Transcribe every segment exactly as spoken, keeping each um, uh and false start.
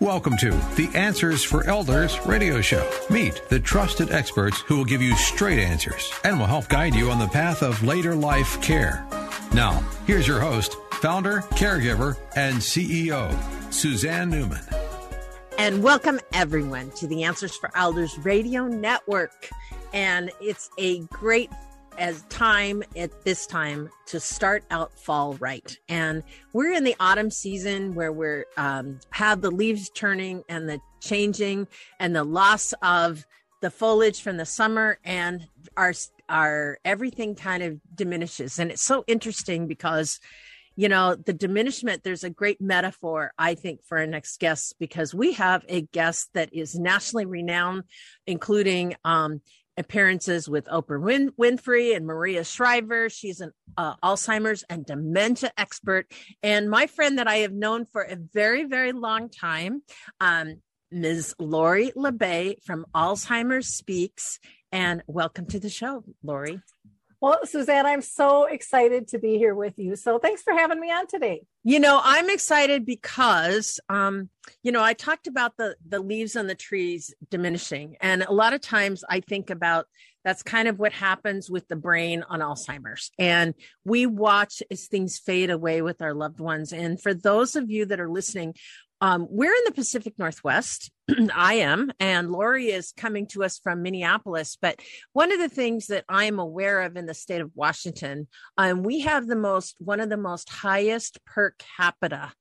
Welcome to the Answers for Elders radio show. Meet the trusted experts who will give you straight answers and will help guide you on the path of later life care. Now, here's your host, founder, caregiver, and C E O, Suzanne Newman. And welcome, everyone, to the Answers for Elders radio network. And it's a great as time at this time to start out fall right. And we're in the autumn season where we're um, have the leaves turning and the changing and the loss of the foliage from the summer, and our our everything kind of diminishes. And it's so interesting because, you know, the diminishment, there's a great metaphor, I think, for our next guest, because we have a guest that is nationally renowned, including um, appearances with Oprah Win- Winfrey and Maria Shriver. She's an uh, Alzheimer's and dementia expert. And my friend that I have known for a very, very long time, um, Miz Lori La Bey from Alzheimer's Speaks. And welcome to the show, Lori. Well, Suzanne, I'm so excited to be here with you. So thanks for having me on today. You know, I'm excited because, um, you know, I talked about the, the leaves on the trees diminishing. And a lot of times I think about that's kind of what happens with the brain on Alzheimer's. And we watch as things fade away with our loved ones. And for those of you that are listening, Um, we're in the Pacific Northwest. I am, and Lori is coming to us from Minneapolis. But one of the things that I'm aware of in the state of Washington, um, we have the most, one of the most highest per capita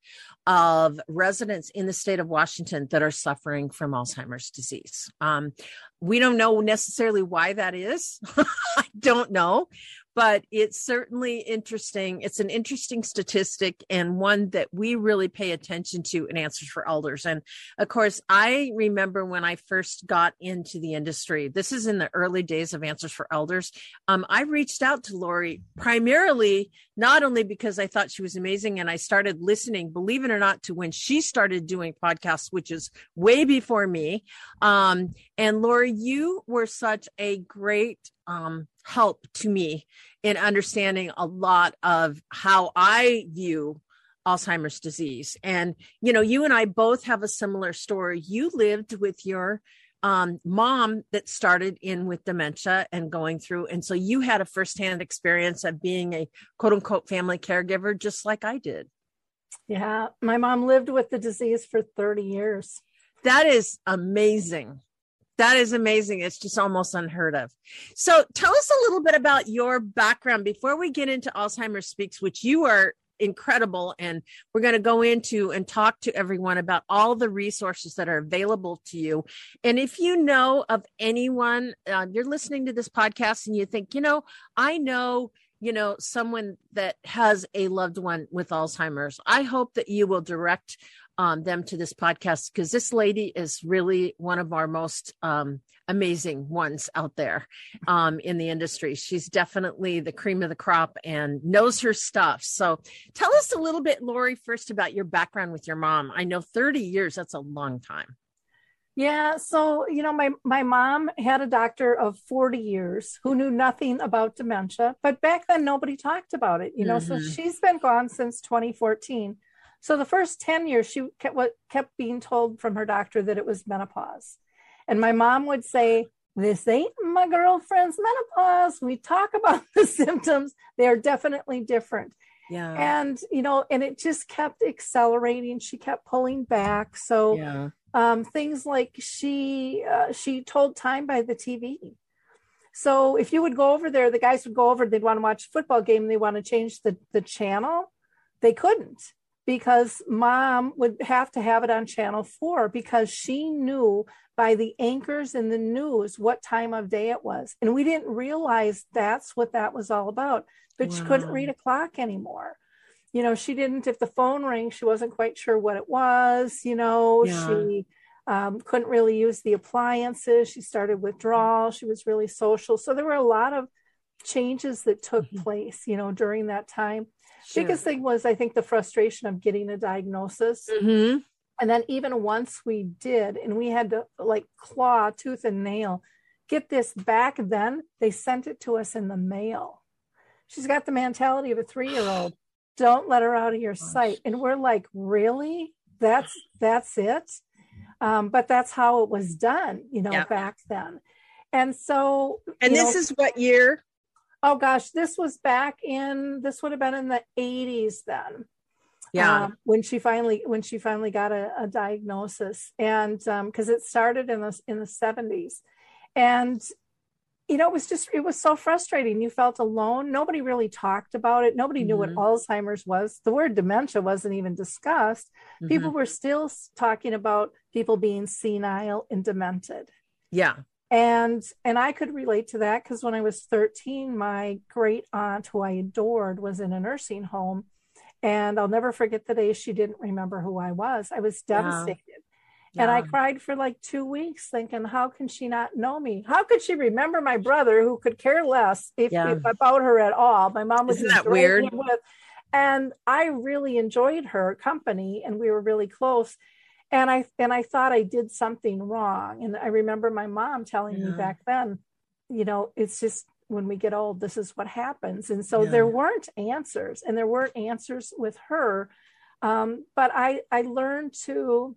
of residents in the state of Washington that are suffering from Alzheimer's disease. Um, we don't know necessarily why that is. I don't know. But it's certainly interesting. It's an interesting statistic and one that we really pay attention to in Answers for Elders. And of course, I remember when I first got into the industry, this is in the early days of Answers for Elders. Um, I reached out to Lori primarily, not only because I thought she was amazing and I started listening, believe it or not, to when she started doing podcasts, which is way before me. Um, and Lori, you were such a great um help to me in understanding a lot of how I view Alzheimer's disease. And, you know, you and I both have a similar story. You lived with your um, mom that started in with dementia and going through. And so you had a firsthand experience of being a quote unquote family caregiver, just like I did. Yeah. My mom lived with the disease for thirty years. That is amazing. That is amazing. It's just almost unheard of. So tell us a little bit about your background before we get into Alzheimer's Speaks, which you are incredible. And we're going to go into and talk to everyone about all the resources that are available to you. And if you know of anyone, uh, you're listening to this podcast and you think, you know, I know, you know, someone that has a loved one with Alzheimer's, I hope that you will direct Um, them to this podcast, because this lady is really one of our most um, amazing ones out there um, in the industry. She's definitely the cream of the crop and knows her stuff. So tell us a little bit, Lori, first about your background with your mom. I know thirty years, that's a long time. Yeah. So, you know, my, my mom had a doctor of forty years who knew nothing about dementia, but back then nobody talked about it, you know, mm-hmm. So she's been gone since twenty fourteen. So the first ten years, she kept, what, kept being told from her doctor that it was menopause. And my mom would say, this ain't my girlfriend's menopause. We talk about the symptoms. They are definitely different. Yeah. And, you know, and it just kept accelerating. She kept pulling back. So yeah. um, things like she, uh, she told time by the T V. So if you would go over there, the guys would go over, they'd want to watch a football game. They want to change the, the channel. They couldn't, because mom would have to have it on channel four, because she knew by the anchors in the news what time of day it was. And we didn't realize that's what that was all about, but wow. She couldn't read a clock anymore. You know, she didn't, if the phone rang, she wasn't quite sure what it was, you know, yeah. she um, couldn't really use the appliances. She started withdrawal. She was really social. So there were a lot of changes that took mm-hmm. place, you know, during that time. Sure. Biggest thing was, I think, the frustration of getting a diagnosis. Mm-hmm. And then even once we did, and we had to like claw tooth and nail, get this back then, they sent it to us in the mail. She's got the mentality of a three-year-old. Don't let her out of your sight. And we're like, really? That's, that's it? Um, but that's how it was done, you know, yeah. back then. And so, and this know, is what year? Oh gosh, this was back in, this would have been in the eighties then. Yeah. Um, when she finally, when she finally got a, a diagnosis, and um, cause it started in the, in the seventies, and, you know, it was just, it was so frustrating. You felt alone. Nobody really talked about it. Nobody mm-hmm. knew what Alzheimer's was. The word dementia wasn't even discussed. Mm-hmm. People were still talking about people being senile and demented. Yeah. And, and I could relate to that because when I was thirteen, my great aunt, who I adored, was in a nursing home. And I'll never forget the day she didn't remember who I was. I was devastated. Yeah. And I cried for like two weeks thinking, how can she not know me? How could she remember my brother who could care less if, yeah. if about her at all? My mom was Isn't that weird? With, and I really enjoyed her company and we were really close. And I and I thought I did something wrong. And I remember my mom telling yeah. me back then, you know, it's just when we get old, this is what happens. And so yeah. there weren't answers, and there weren't answers with her. Um, but I, I learned to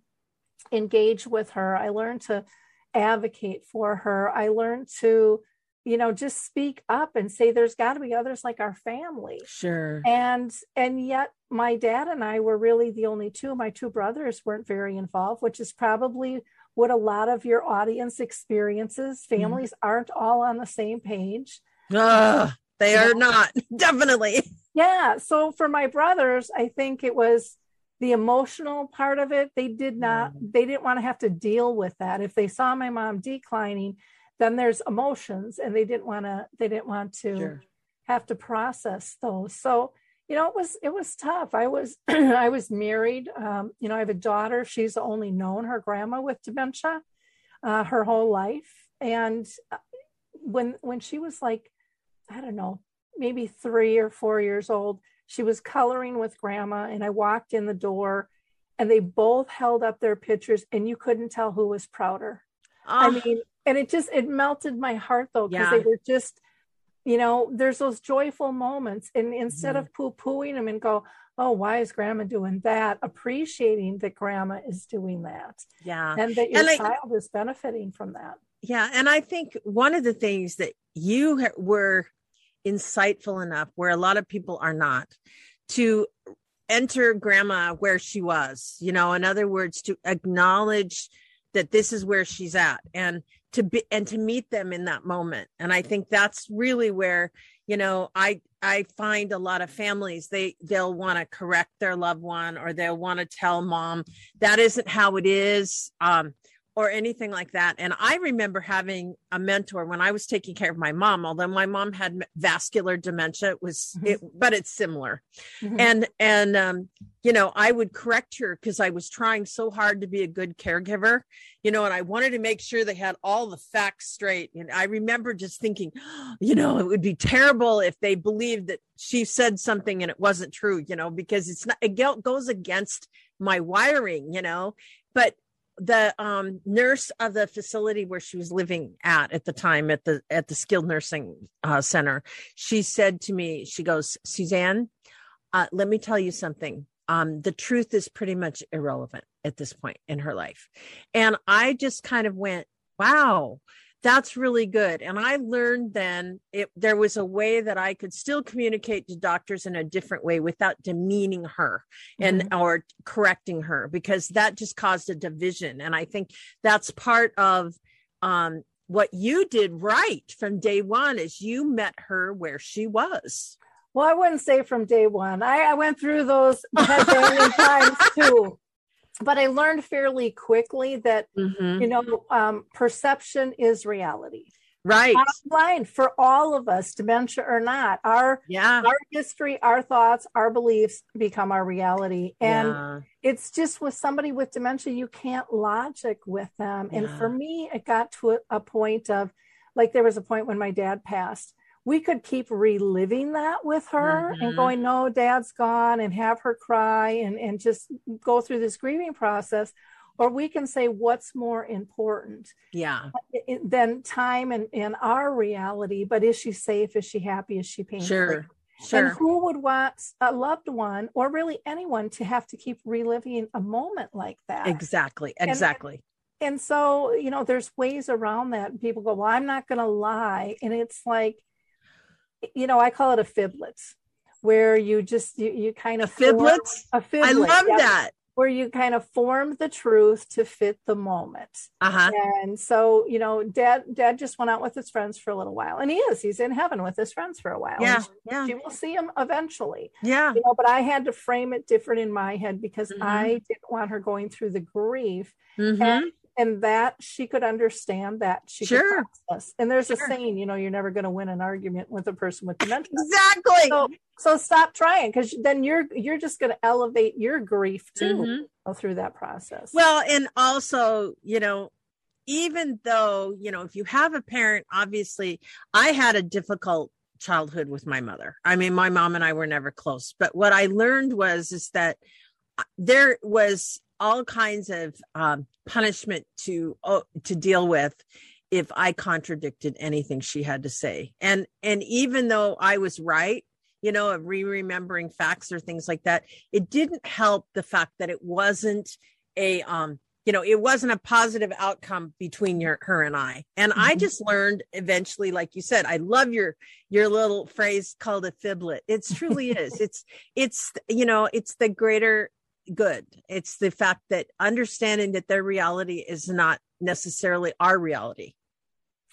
engage with her. I learned to advocate for her. I learned to, you know, just speak up and say, there's got to be others like our family. Sure. And, and yet my dad and I were really the only two. My two brothers weren't very involved, which is probably what a lot of your audience experiences. Families mm-hmm. aren't all on the same page. Uh, they yeah. are not. Definitely. Yeah. So for my brothers, I think it was the emotional part of it. They did not, mm-hmm. they didn't want to have to deal with that. If they saw my mom declining, then there's emotions, and they didn't want to, they didn't want to sure. have to process those. So, you know, it was, it was tough. I was, I was married. Um, you know, I have a daughter. She's only known her grandma with dementia, uh, her whole life. And when, when she was like, I don't know, maybe three or four years old, she was coloring with grandma, and I walked in the door, and they both held up their pictures, and you couldn't tell who was prouder. Oh. I mean, and it just, it melted my heart though, because yeah. they were just, you know, there's those joyful moments. And instead mm-hmm. of poo-pooing them and go, oh, why is grandma doing that? Appreciating that grandma is doing that. Yeah. And that your and I, child is benefiting from that. Yeah. And I think one of the things that you were insightful enough, where a lot of people are not, to enter grandma where she was, you know, in other words, to acknowledge that this is where she's at, and to be, and to meet them in that moment. And I think that's really where, you know, I, I find a lot of families, they, they'll want to correct their loved one, or they'll want to tell mom that isn't how it is, um, or anything like that. And I remember having a mentor when I was taking care of my mom, although my mom had vascular dementia, it was, mm-hmm. it, but it's similar. Mm-hmm. And, and, um, you know, I would correct her because I was trying so hard to be a good caregiver, you know, and I wanted to make sure they had all the facts straight. And I remember just thinking, you know, it would be terrible if they believed that she said something and it wasn't true, you know, because it's not, it goes against my wiring, you know, but the um, nurse of the facility where she was living at at the time at the at the skilled nursing uh, center, she said to me, she goes, Suzanne, uh, let me tell you something. Um, the truth is pretty much irrelevant at this point in her life. And I just kind of went, wow, that's really good. And I learned then it, there was a way that I could still communicate to doctors in a different way without demeaning her and mm-hmm. or correcting her, because that just caused a division. And I think that's part of um, what you did right from day one, is you met her where she was. Well, I wouldn't say from day one. I, I went through those times too. But I learned fairly quickly that, mm-hmm. you know, um, perception is reality. Right. Online for all of us, dementia or not, our, yeah. our history, our thoughts, our beliefs become our reality. And yeah. it's just with somebody with dementia, you can't logic with them. Yeah. And for me, it got to a, a point of, like, there was a point when my dad passed. We could keep reliving that with her mm-hmm. and going, no, dad's gone, and have her cry and, and just go through this grieving process. Or we can say, what's more important yeah. than time and, and our reality? But is she safe? Is she happy? Is she painful? Sure, sure. And who would want a loved one, or really anyone, to have to keep reliving a moment like that? Exactly, exactly. And And so, you know, there's ways around that. People go, well, I'm not going to lie. And it's like, you know, I call it a fiblets, where you just, you, you kind of. A fiblets? A fiblet, I love yeah, that. Where you kind of form the truth to fit the moment. Uh-huh. And so, you know, dad, dad just went out with his friends for a little while, and he is, he's in heaven with his friends for a while. Yeah. She, yeah. she will see him eventually. Yeah. You know, but I had to frame it different in my head because mm-hmm. I didn't want her going through the grief. Mm-hmm. And And that she could understand, that she sure. could process. And there's sure. a saying, you know, you're never going to win an argument with a person with dementia. Exactly. So, so stop trying, because then you're you're just going to elevate your grief too mm-hmm. go through that process. Well, and also, you know, even though, you know, if you have a parent, obviously, I had a difficult childhood with my mother. I mean, my mom and I were never close. But what I learned was is that there was all kinds of um, punishment to uh, to deal with if I contradicted anything she had to say. And and even though I was right, you know, of re-remembering facts or things like that, it didn't help the fact that it wasn't a, um, you know, it wasn't a positive outcome between your, her and I. And mm-hmm. I just learned eventually, like you said, I love your your little phrase called a fiblet. It truly is. It's, it's, you know, it's the greater good. It's the fact that understanding that their reality is not necessarily our reality.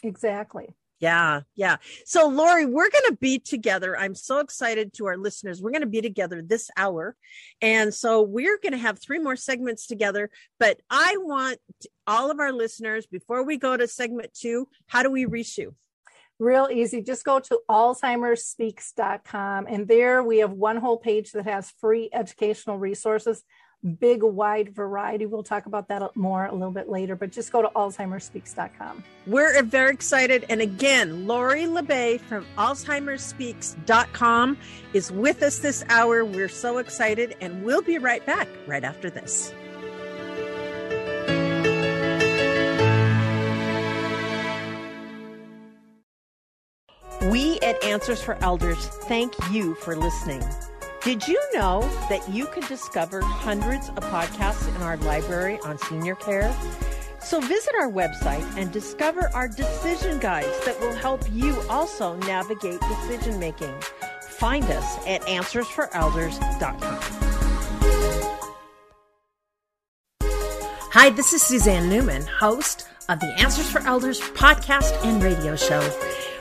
Exactly. Yeah. Yeah. So Lori, we're going to be together. I'm so excited to our listeners. We're going to be together this hour. And so we're going to have three more segments together, but I want all of our listeners, before we go to segment two, how do we reach you? Real easy. Just go to Alzheimer's Speaks dot com. And there we have one whole page that has free educational resources, big wide variety. We'll talk about that more a little bit later, but just go to Alzheimer's Speaks dot com. We're very excited. And again, Lori La Bey from Alzheimer's Speaks dot com is with us this hour. We're so excited, and we'll be right back right after this. We at Answers for Elders thank you for listening. Did you know that you can discover hundreds of podcasts in our library on senior care? So visit our website and discover our decision guides that will help you also navigate decision making. Find us at Answers For Elders dot com. Hi, this is Suzanne Newman, host of the Answers for Elders podcast and radio show.